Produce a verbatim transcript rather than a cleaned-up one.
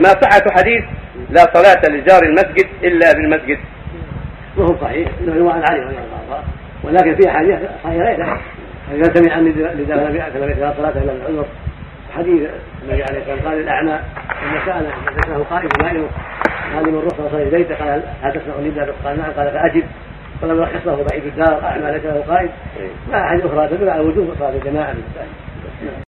ما صحة حديث لا صلاة لجار المسجد إلا بالمسجد؟ وهو صحيح إنه عليه رضي الله عنه، ولكن في حديث صحيح غيره إذا سمع أن لجار البيت لا صلاة إلا بالعذر، حديث النبي عليه الصلاة والسلام قال الأعمى لما سأله فذكره قائم نائم قال من رخص صلي بيته قال هل تسمع لله؟ قال نعم، قال فأجب، فلما رخصه ضعيف الدار الأعمى لجاره قائم. ما أحد أخرى تدل على وجوب صلاة الجماعة.